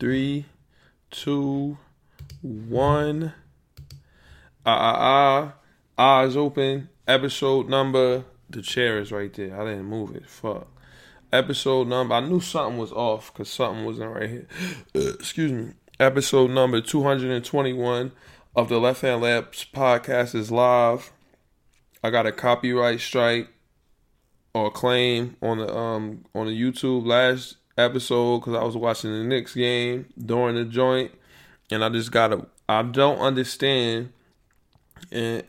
3, 2, 1. Eyes open. Episode number. The chair is right there. I didn't move it. Fuck. Episode number. I knew something was off because something wasn't right here. Excuse me. Episode number 221 of the Left Hand Layups podcast is live. I got a copyright strike or claim on the YouTube last episode because I was watching the Knicks game during the joint, and I don't understand, and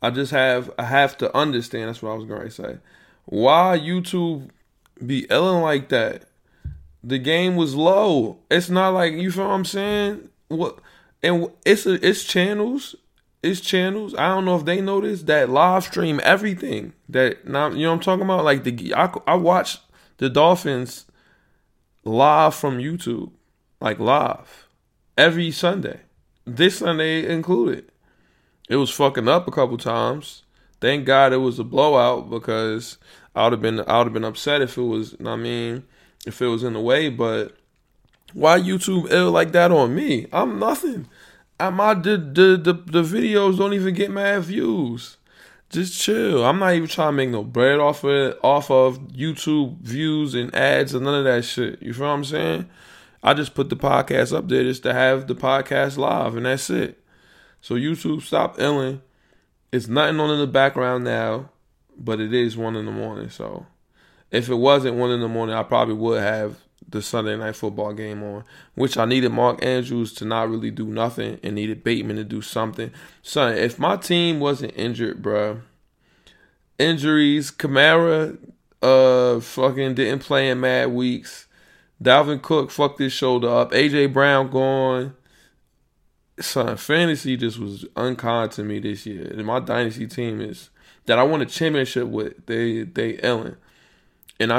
I have to understand. That's what I was going to say. Why YouTube be illin' like that? The game was low. It's not like, you feel what I'm saying? What? And it's channels. I don't know if they know this, that live stream everything. That, you know what I'm talking about? Like I watched the Dolphins live from YouTube, like live every Sunday. This Sunday included. It was fucking up a couple times. Thank God it was a blowout because I would have been upset if it was. I mean, if it was in the way, but why YouTube ill like that on me? I'm nothing. The videos don't even get mad views. Just chill. I'm not even trying to make no bread off of YouTube views and ads and none of that shit. You feel what I'm saying? I just put the podcast up there just to have the podcast live, and that's it. So YouTube, stop illin'. It's nothing on in the background now, but it is 1 a.m. So if it wasn't 1 a.m, I probably would have the Sunday night football game on, which I needed Mark Andrews to not really do nothing and needed Bateman to do something. Son, if my team wasn't injured, bruh, injuries, Kamara fucking didn't play in mad weeks. Dalvin Cook fucked his shoulder up. AJ Brown gone. Son, fantasy just was unkind to me this year. And my dynasty team is that I won a championship with. They illin'. And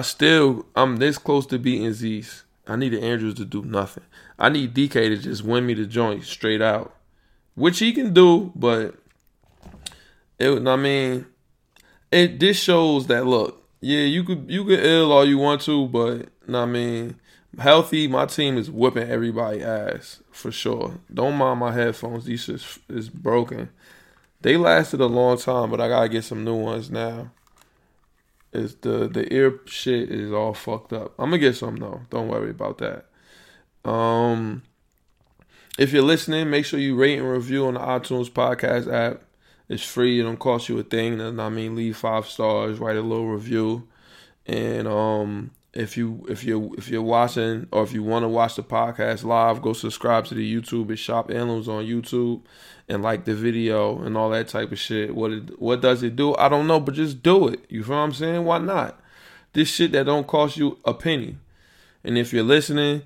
I'm this close to beating Z's. I need Andrews to do nothing. I need DK to just win me the joint straight out, which he can do. But this shows that, look, yeah, you could ill all you want to, but healthy, my team is whipping everybody's ass for sure. Don't mind my headphones; these shit is broken. They lasted a long time, but I gotta get some new ones now. Is the ear shit is all fucked up. I'm gonna get some though. Don't worry about that. If you're listening, make sure you rate and review on the iTunes podcast app. It's free. It don't cost you a thing. Leave 5 stars, write a little review, and if you're watching or if you want to watch the podcast live, go subscribe to the YouTube. It's Shop Heirlooms on YouTube, and like the video and all that type of shit. What does it do? I don't know, but just do it. You feel what I'm saying? Why not? This shit that don't cost you a penny. And if you're listening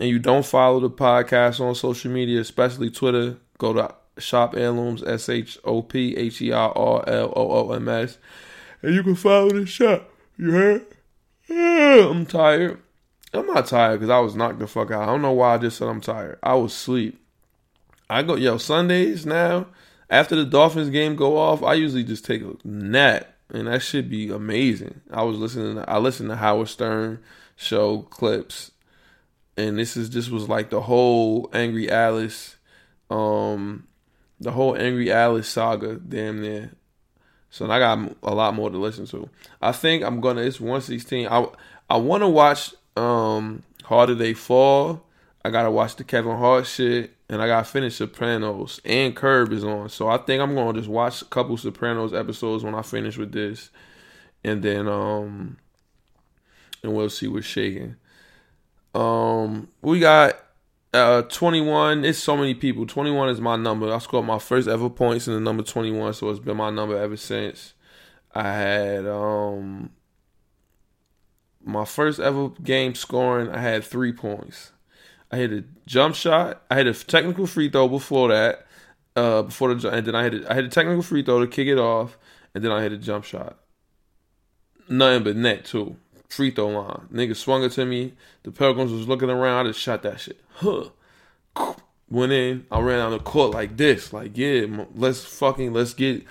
and you don't follow the podcast on social media, especially Twitter, go to Shop Heirlooms, ShopHeirlooms, and you can follow the shop. You heard? Yeah, I'm tired. I'm not tired because I was knocked the fuck out. I don't know why I just said I'm tired. I was asleep. Sundays now, after the Dolphins game go off, I usually just take a nap, and that should be amazing. I listened to Howard Stern show clips, and this was like the whole Angry Alice saga, damn near. So I got a lot more to listen to. I think I'm gonna. It's 1:16. I want to watch Harder They Fall. I gotta watch the Kevin Hart shit, and I gotta finish Sopranos. And Curb is on, so I think I'm gonna just watch a couple Sopranos episodes when I finish with this, and then and we'll see what's shaking. We got 21. It's so many people. 21 is my number. I scored my first ever points in the number 21, so it's been my number ever since. I had my first ever game scoring. I had 3 points. I hit a jump shot. I hit a technical free throw before that. And then I hit a technical free throw to kick it off, and then I hit a jump shot. Nothing but net too. Free throw line. Nigga swung it to me. The Pelicans was looking around. I just shot that shit. Huh. Went in. I ran out of the court like this. Like, yeah, let's get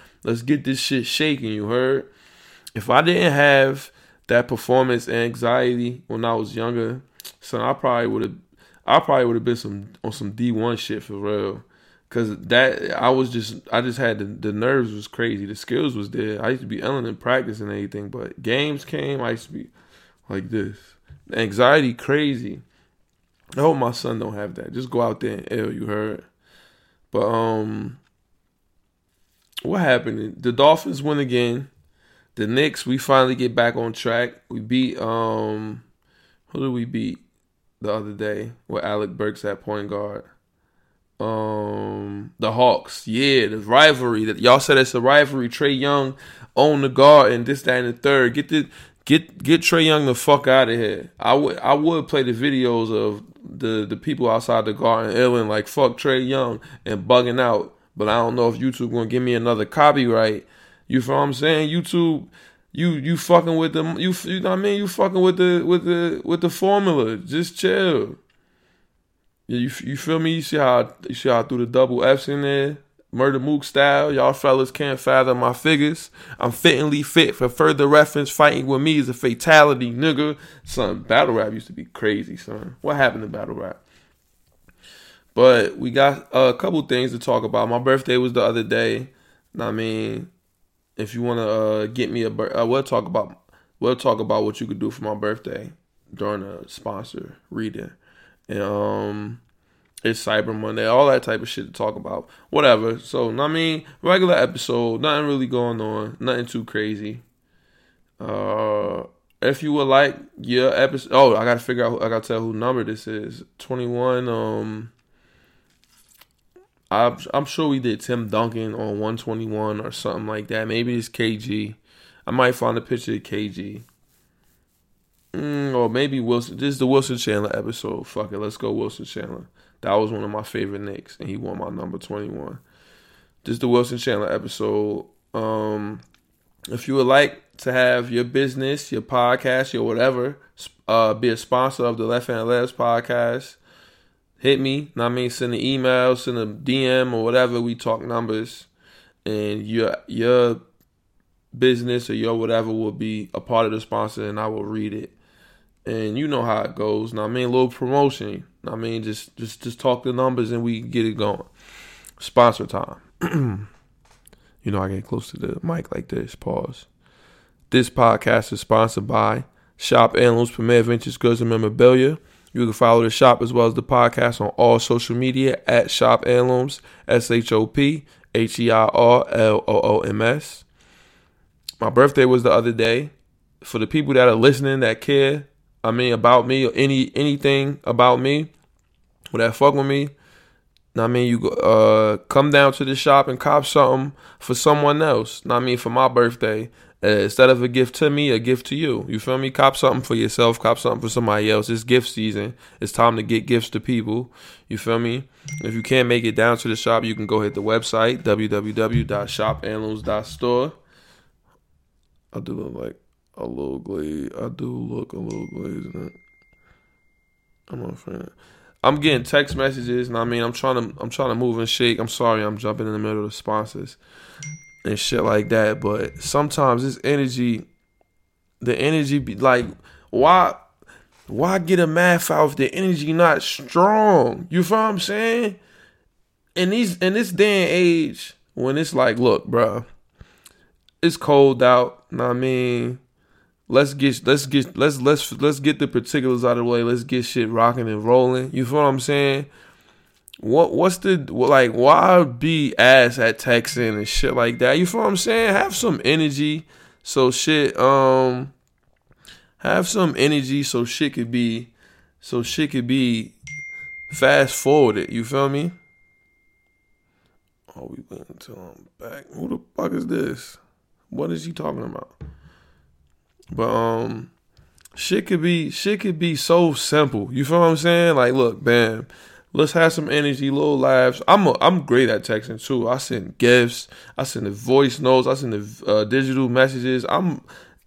this shit shaking, you heard? If I didn't have that performance anxiety when I was younger, son, I probably would have I probably would have been on some D1 shit for real. Cause that I just had the nerves was crazy. The skills was there. I used to be Ellen in practice and everything, but games came, I used to be like this. The anxiety crazy. I hope my son don't have that. Just go out there and L, you heard. But what happened? The Dolphins win again. The Knicks, we finally get back on track. We beat who did we beat the other day with Alec Burks at point guard? The Hawks. Yeah, the rivalry that y'all said it's a rivalry. Trae Young owned the guard and this, that, and the third. Get Trae Young the fuck out of here. I would play the videos of the people outside the garden yelling like fuck Trae Young and bugging out. But I don't know if YouTube gonna give me another copyright. You feel what I'm saying? YouTube, you fucking with them. You know what I mean? You fucking with the formula. Just chill. You feel me? You see how I threw the double F's in there. Murder Mook style, y'all fellas can't fathom my figures. I'm fittingly fit for further reference. Fighting with me is a fatality, nigga. Son, battle rap used to be crazy, son. What happened to battle rap? But we got a couple things to talk about. My birthday was the other day. I mean, if you want to get me a birthday, we'll talk about what you could do for my birthday during a sponsor reading. And, it's Cyber Monday, all that type of shit to talk about. Whatever. So, I mean, regular episode. Nothing really going on. Nothing too crazy. If you would like your episode. Oh, I got to figure out. I got to tell who number this is. 21. I'm sure we did Tim Duncan on 121 or something like that. Maybe it's KG. I might find a picture of KG. Or maybe Wilson. This is the Wilson Chandler episode. Fuck it. Let's go Wilson Chandler. That was one of my favorite Knicks, and he won my number 21. This is the Wilson Chandler episode. If you would like to have your business, your podcast, your whatever, be a sponsor of the Left Hand Layups podcast, hit me. I mean, send an email, send a DM or whatever. We talk numbers, and your business or your whatever will be a part of the sponsor, and I will read it. And you know how it goes. Now, I mean, a little promotion. I mean, just talk the numbers and we can get it going. Sponsor time. You know, I get close to the mic like this. Pause. This podcast is sponsored by Shop Heirlooms, Premier Ventures, Goods, and Memorabilia. You can follow the shop as well as the podcast on all social media at Shop Heirlooms, ShopHeirlooms. My birthday was the other day. For the people that are listening that care, I mean, about me or anything about me, or that fuck with me, I mean, you come down to the shop and cop something for someone else. I mean, for my birthday, instead of a gift to me, a gift to you. You feel me? Cop something for yourself, cop something for somebody else. It's gift season. It's time to get gifts to people. You feel me? If you can't make it down to the shop, you can go hit the website, www.shopheirlooms.store. I do look like a little glazed. I do look a little glazed in it. I'm not a fan. I'm getting text messages, and I mean, I'm trying to move and shake. I'm sorry, I'm jumping in the middle of the sponsors and shit like that. But sometimes this energy, the energy be like, why get a mad foul if the energy not strong? You feel what I'm saying? In this day and age, when it's like, look, bro, it's cold out. Know what I mean? Let's get the particulars out of the way. Let's get shit rocking and rolling. You feel what I'm saying? Why be ass at texting and shit like that? You feel what I'm saying? Have some energy, so shit. Have some energy, so shit could be fast forwarded. You feel me? Oh, we went until I'm back. Who the fuck is this? What is he talking about? But shit could be so simple. You feel what I'm saying? Like, look, bam, let's have some energy, little laughs. I'm great at texting too. I send gifts, I send the voice notes, I send the digital messages.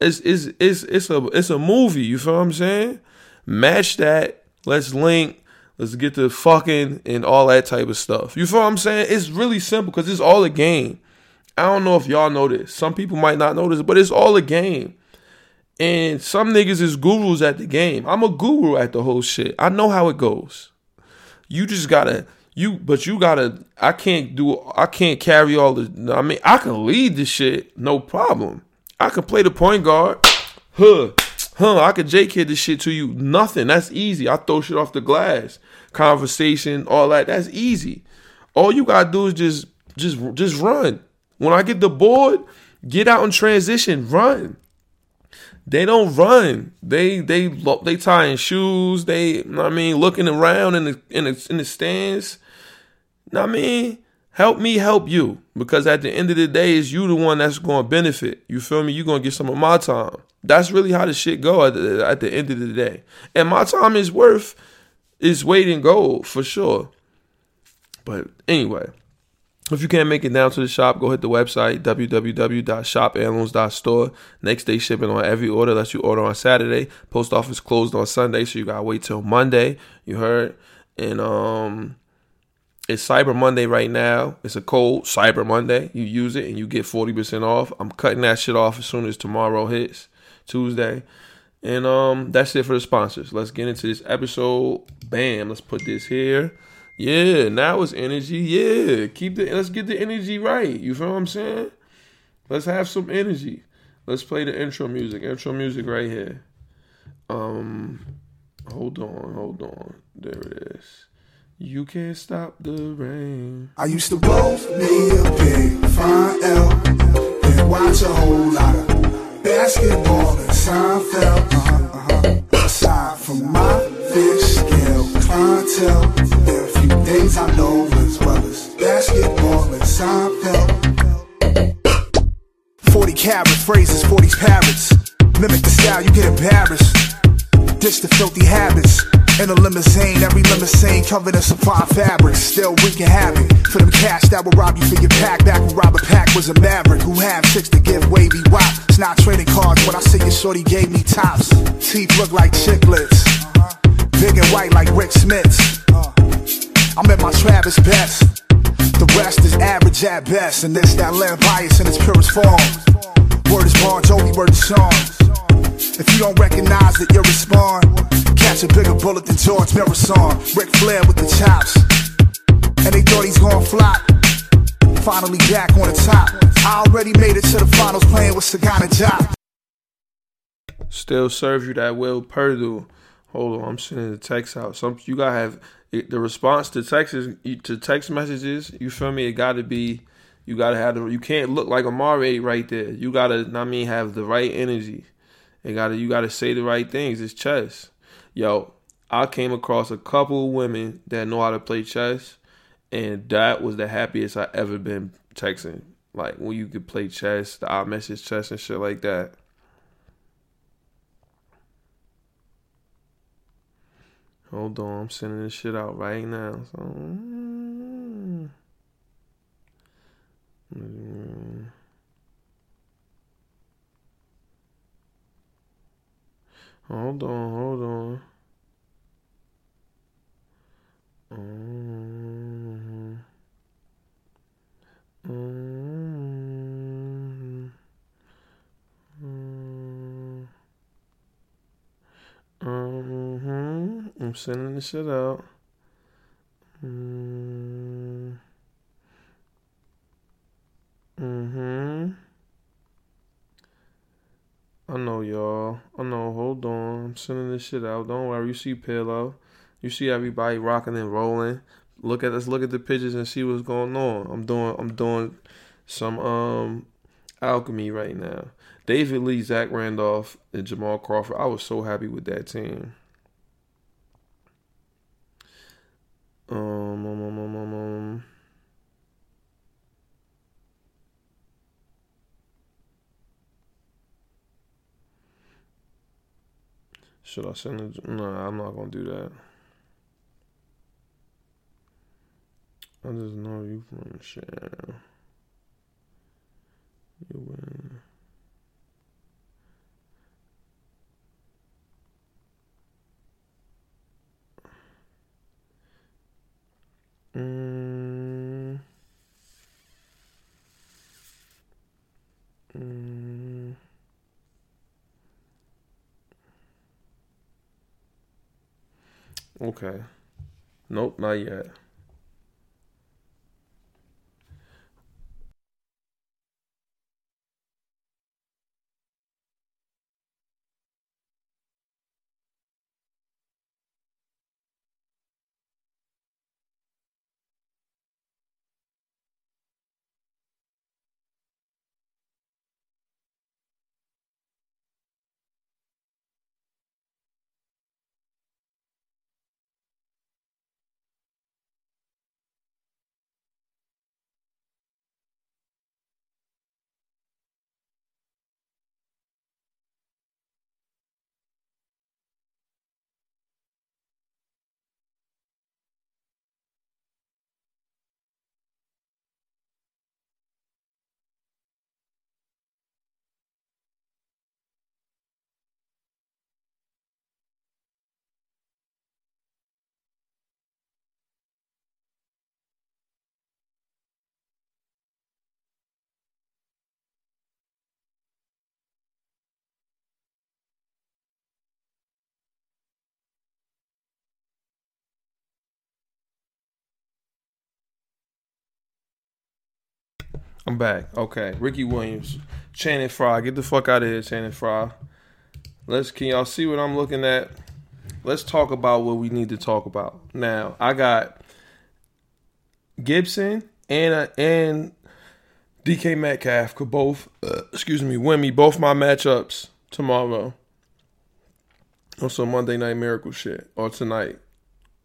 It's a movie. You feel what I'm saying? Match that. Let's link. Let's get to fucking and all that type of stuff. You feel what I'm saying? It's really simple because it's all a game. I don't know if y'all know this. Some people might not know this, but it's all a game. And some niggas is gurus at the game. I'm a guru at the whole shit. I know how it goes. You just gotta I can't carry all the. I mean, I can lead this shit, no problem. I can play the point guard, I can J-Kid this shit to you, nothing. That's easy. I throw shit off the glass, conversation, all that. That's easy. All you gotta do is just run. When I get the board, get out and transition, run. They don't run. They tying shoes. They, I mean, looking around in the stands. I mean, help me help you, because at the end of the day, it's you the one that's going to benefit. You feel me? You're going to get some of my time. That's really how the shit go at the end of the day. And my time is worth its weight in gold for sure. But anyway, if you can't make it down to the shop, go hit the website, www.shopheirlooms.store. Next day shipping on every order that you order on Saturday. Post office closed on Sunday, so you got to wait till Monday. You heard? And it's Cyber Monday right now. It's a code, Cyber Monday. You use it and you get 40% off. I'm cutting that shit off as soon as tomorrow hits, Tuesday. And that's it for the sponsors. Let's get into this episode. Bam, let's put this here. Yeah, now it's energy. Yeah, let's get the energy right. You feel what I'm saying? Let's have some energy. Let's play the intro music. Intro music right here. Hold on. There it is. You can't stop the rain. I used to roll me a big fine L and watch a whole lot of basketball and Seinfeld. Aside from my fish scale clientele, things I know as well as basketball and Seinfeld. 40 carat phrases, 40 parrots. Mimic the style, you get embarrassed. Ditch the filthy habits. In a limousine, every limousine covered in supply fabrics. Still wreaking havoc for them cash that will rob you for your pack. Back when Robert Pack was a maverick who had chicks to give wavy wop. It's not trading cards when I see your shorty gave me tops. Teeth look like chiclets, big and white like Rick Smith's. I'm at my Travis best, the rest is average at best. And this, that land bias in its purest form. Word is born, Jovi, word is Sean. If you don't recognize that you'll respond, catch a bigger bullet than George Marathon. Ric Flair with the chops, and they thought he's gonna flop. Finally back on the top. I already made it to the finals playing with Sagana Job. Still serves you that Will Perdue. Hold on, I'm sending the text out. You gotta have... The response to text messages, you feel me? It gotta be, you can't look like Amare right there. You gotta, have the right energy. You gotta say the right things. It's chess. Yo, I came across a couple women that know how to play chess, and that was the happiest I ever been texting. Like when you could play chess, the iMessage chess and shit like that. Hold on, I'm sending this shit out right now. So. Hold on. I'm sending this shit out. I know, y'all. I know. Hold on. I'm sending this shit out. Don't worry. You see Pillow. You see everybody rocking and rolling. Look at the pictures and see what's going on. I'm doing some alchemy right now. David Lee, Zach Randolph, and Jamal Crawford. I was so happy with that team. Should I send it? No, I'm not gonna do that. I just know you from share. You win. Okay. Nope, not yet. I'm back. Okay. Ricky Williams. Channing Frye. Get the fuck out of here, Channing Frye. Can y'all see what I'm looking at? Let's talk about what we need to talk about. Now, I got Gibson and DK Metcalf could both, win me both my matchups tomorrow. Also, Monday Night Miracle shit. Or tonight.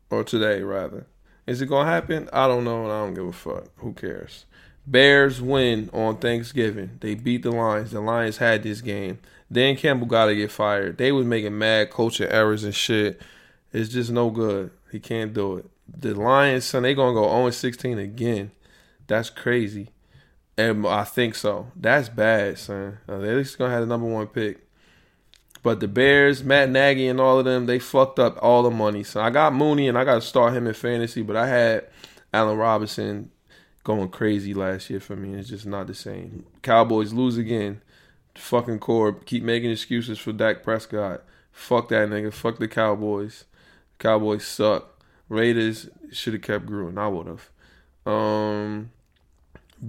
Or today, rather. Is it going to happen? I don't know, and I don't give a fuck. Who cares? Bears win on Thanksgiving. They beat the Lions. The Lions had this game. Dan Campbell got to get fired. They was making mad coaching errors and shit. It's just no good. He can't do it. The Lions, son, they going to go 0-16 again. That's crazy. And I think so. That's bad, son. At least going to have the number one pick. But the Bears, Matt Nagy and all of them, they fucked up all the money. So I got Mooney, and I got to start him in fantasy, but I had Allen Robinson going crazy last year for me. It's just not the same. Cowboys lose again. Fucking Curb. Keep making excuses for Dak Prescott. Fuck that nigga. Fuck the Cowboys. Cowboys suck. Raiders should have kept Gruden. I would have.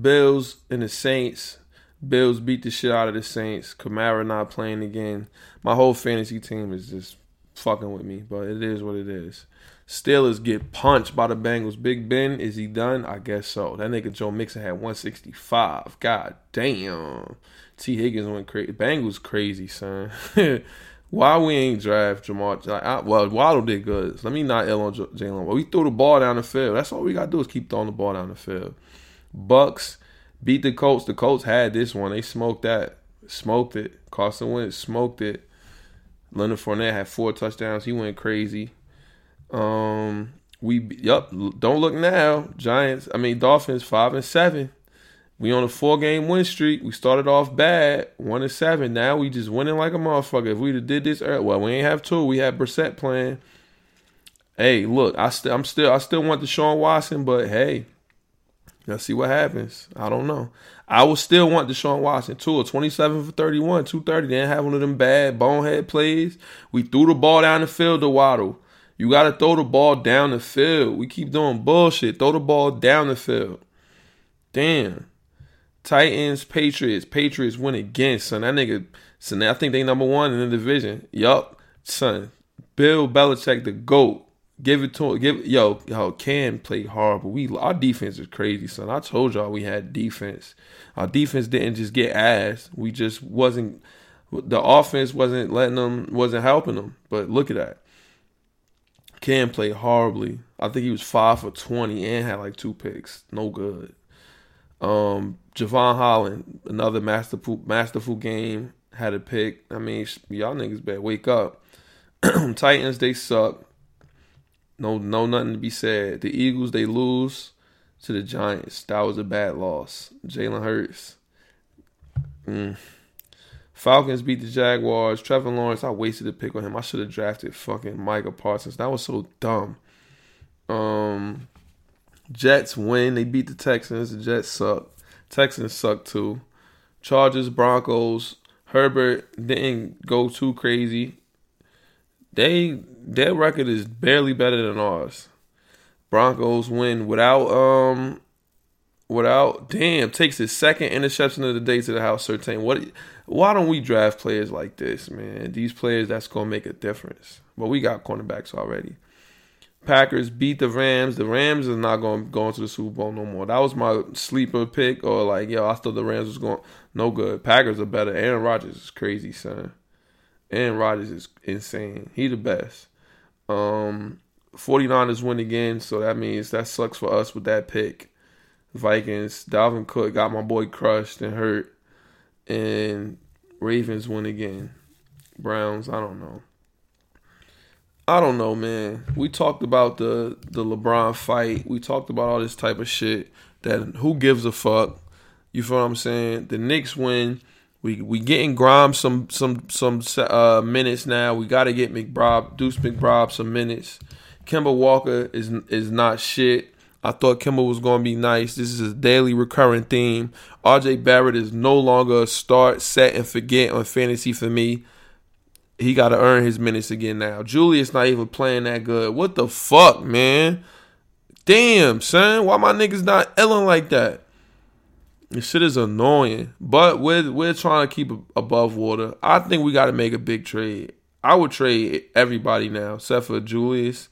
Bills and the Saints. Bills beat the shit out of the Saints. Kamara not playing again. My whole fantasy team is just fucking with me, but it is what it is. Steelers get punched by the Bengals. Big Ben, is he done? I guess so. That nigga Joe Mixon had 165. God damn. T. Higgins went crazy. Bengals crazy, son. Why we ain't draft Jamar? Waddle did good. So let me not ill on Jalen. We threw the ball down the field. That's all we got to do is keep throwing the ball down the field. Bucks beat the Colts. The Colts had this one. They smoked that. Smoked it. Carson Wentz smoked it. Leonard Fournette had 4 touchdowns. He went crazy. Don't look now. Dolphins 5-7. We on a 4-game win streak. We started off bad, 1-7. Now we just winning like a motherfucker. If we'd have did this early, well, we ain't have 2. We had Brissett playing. Hey, look, I still want Deshaun Watson, but hey, let's see what happens. I don't know. I will still want Deshaun Watson too. 27 for 31, 230. They didn't have one of them bad bonehead plays. We threw the ball down the field to Waddle. You got to throw the ball down the field. We keep doing bullshit. Throw the ball down the field. Damn. Titans, Patriots. Patriots win again, son. That nigga, son, I think they number 1 in the division. Yup, son. Bill Belichick, the GOAT. Give it to him. Cam played horrible. Our defense is crazy, son. I told y'all we had defense. Our defense didn't just get ass. We just wasn't, the offense wasn't letting them, wasn't helping them. But look at that. Cam played horribly. I think he was 5 for 20 and had like 2 picks. No good. Javon Holland, another masterful game, had a pick. Y'all niggas better wake up. Titans, they suck. No, nothing to be said. The Eagles, they lose to the Giants. That was a bad loss. Jalen Hurts. Falcons beat the Jaguars. Trevor Lawrence, I wasted a pick on him. I should have drafted fucking Micah Parsons. That was so dumb. Jets win. They beat the Texans. The Jets suck. Texans suck too. Chargers, Broncos. Herbert didn't go too crazy. Their record is barely better than ours. Broncos win without damn, takes his second interception of the day to the house. Surtain. Why don't we draft players like this, man? These players that's gonna make a difference. But we got cornerbacks already. Packers beat the Rams. The Rams is not going to go into the Super Bowl no more. That was my sleeper pick, or like, yo, I thought the Rams was going. No good. Packers are better. Aaron Rodgers is crazy, son. Aaron Rodgers is insane. He the best. 49ers win again, so that means that sucks for us with that pick. Vikings, Dalvin Cook got my boy crushed and hurt. And Ravens win again. Browns, I don't know, man. We talked about the LeBron fight. We talked about all this type of shit. That who gives a fuck? You feel what I'm saying? The Knicks win. We getting Grimes some minutes now. We got to get Deuce McBrob some minutes. Kemba Walker is not shit. I thought Kemba was gonna be nice. This is a daily recurring theme. RJ Barrett is no longer a start, set, and forget on fantasy for me. He got to earn his minutes again now. Julius not even playing that good. What the fuck, man? Damn, son. Why my niggas not Ellen like that? This shit is annoying. But we're trying to keep above water. I think we got to make a big trade. I would trade everybody now, except for Julius.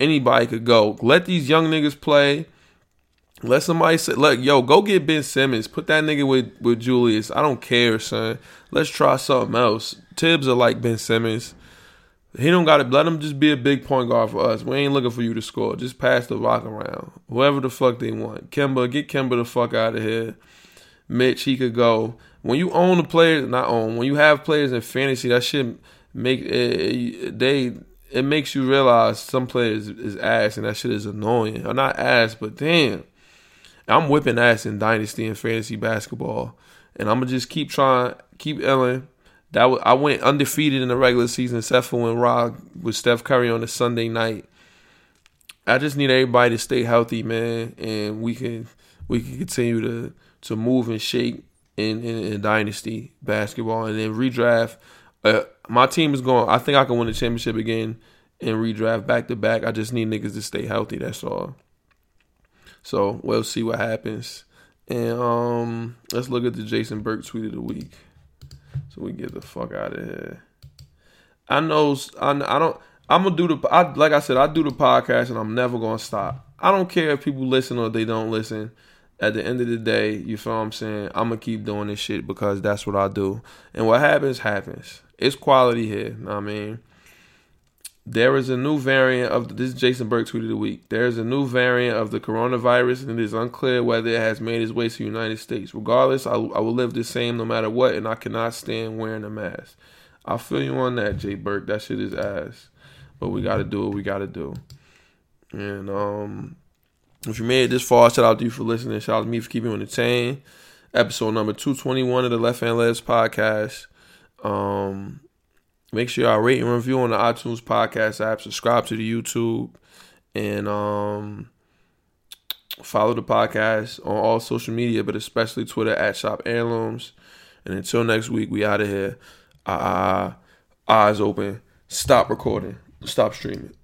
Anybody could go. Let these young niggas play. Let somebody say, look, yo, go get Ben Simmons. Put that nigga with Julius. I don't care, son. Let's try something else. Tibbs are like Ben Simmons. He don't got to let him just be a big point guard for us. We ain't looking for you to score. Just pass the rock around. Whoever the fuck they want. Kemba, get Kemba the fuck out of here. Mitch, he could go. When you own the players, when you have players in fantasy, that shit makes you realize some players is ass, and that shit is annoying. Or not ass, but damn. I'm whipping ass in Dynasty and fantasy basketball. And I'm going to just keep Ellen. I went undefeated in the regular season, except for when Rob with Steph Curry on a Sunday night. I just need everybody to stay healthy, man. And we can continue to move and shake in Dynasty basketball. And then redraft. My team is going. I think I can win the championship again and redraft back-to-back. I just need niggas to stay healthy. That's all. So we'll see what happens. And let's look at the Jason Burke tweet of the week. So we get the fuck out of here. Like I said, I do the podcast and I'm never going to stop. I don't care if people listen or they don't listen. At the end of the day, you feel what I'm saying? I'm going to keep doing this shit because that's what I do. And what happens, happens. It's quality here. Know what I mean? There is a new variant of this. Jason Burke tweeted the week. There is a new variant of the coronavirus, and it is unclear whether it has made its way to the United States. Regardless, I will live the same no matter what, and I cannot stand wearing a mask. I feel you on that, Jay Burke. That shit is ass, but we gotta do what we gotta do. And if you made it this far, shout out to you for listening. Shout out to me for keeping you entertained. Episode number 221 of the Left Hand Layups podcast. Make sure y'all rate and review on the iTunes podcast app. Subscribe to the YouTube. And follow the podcast on all social media, but especially Twitter at Shop Heirlooms. And until next week, we out of here. Eyes open. Stop recording. Stop streaming.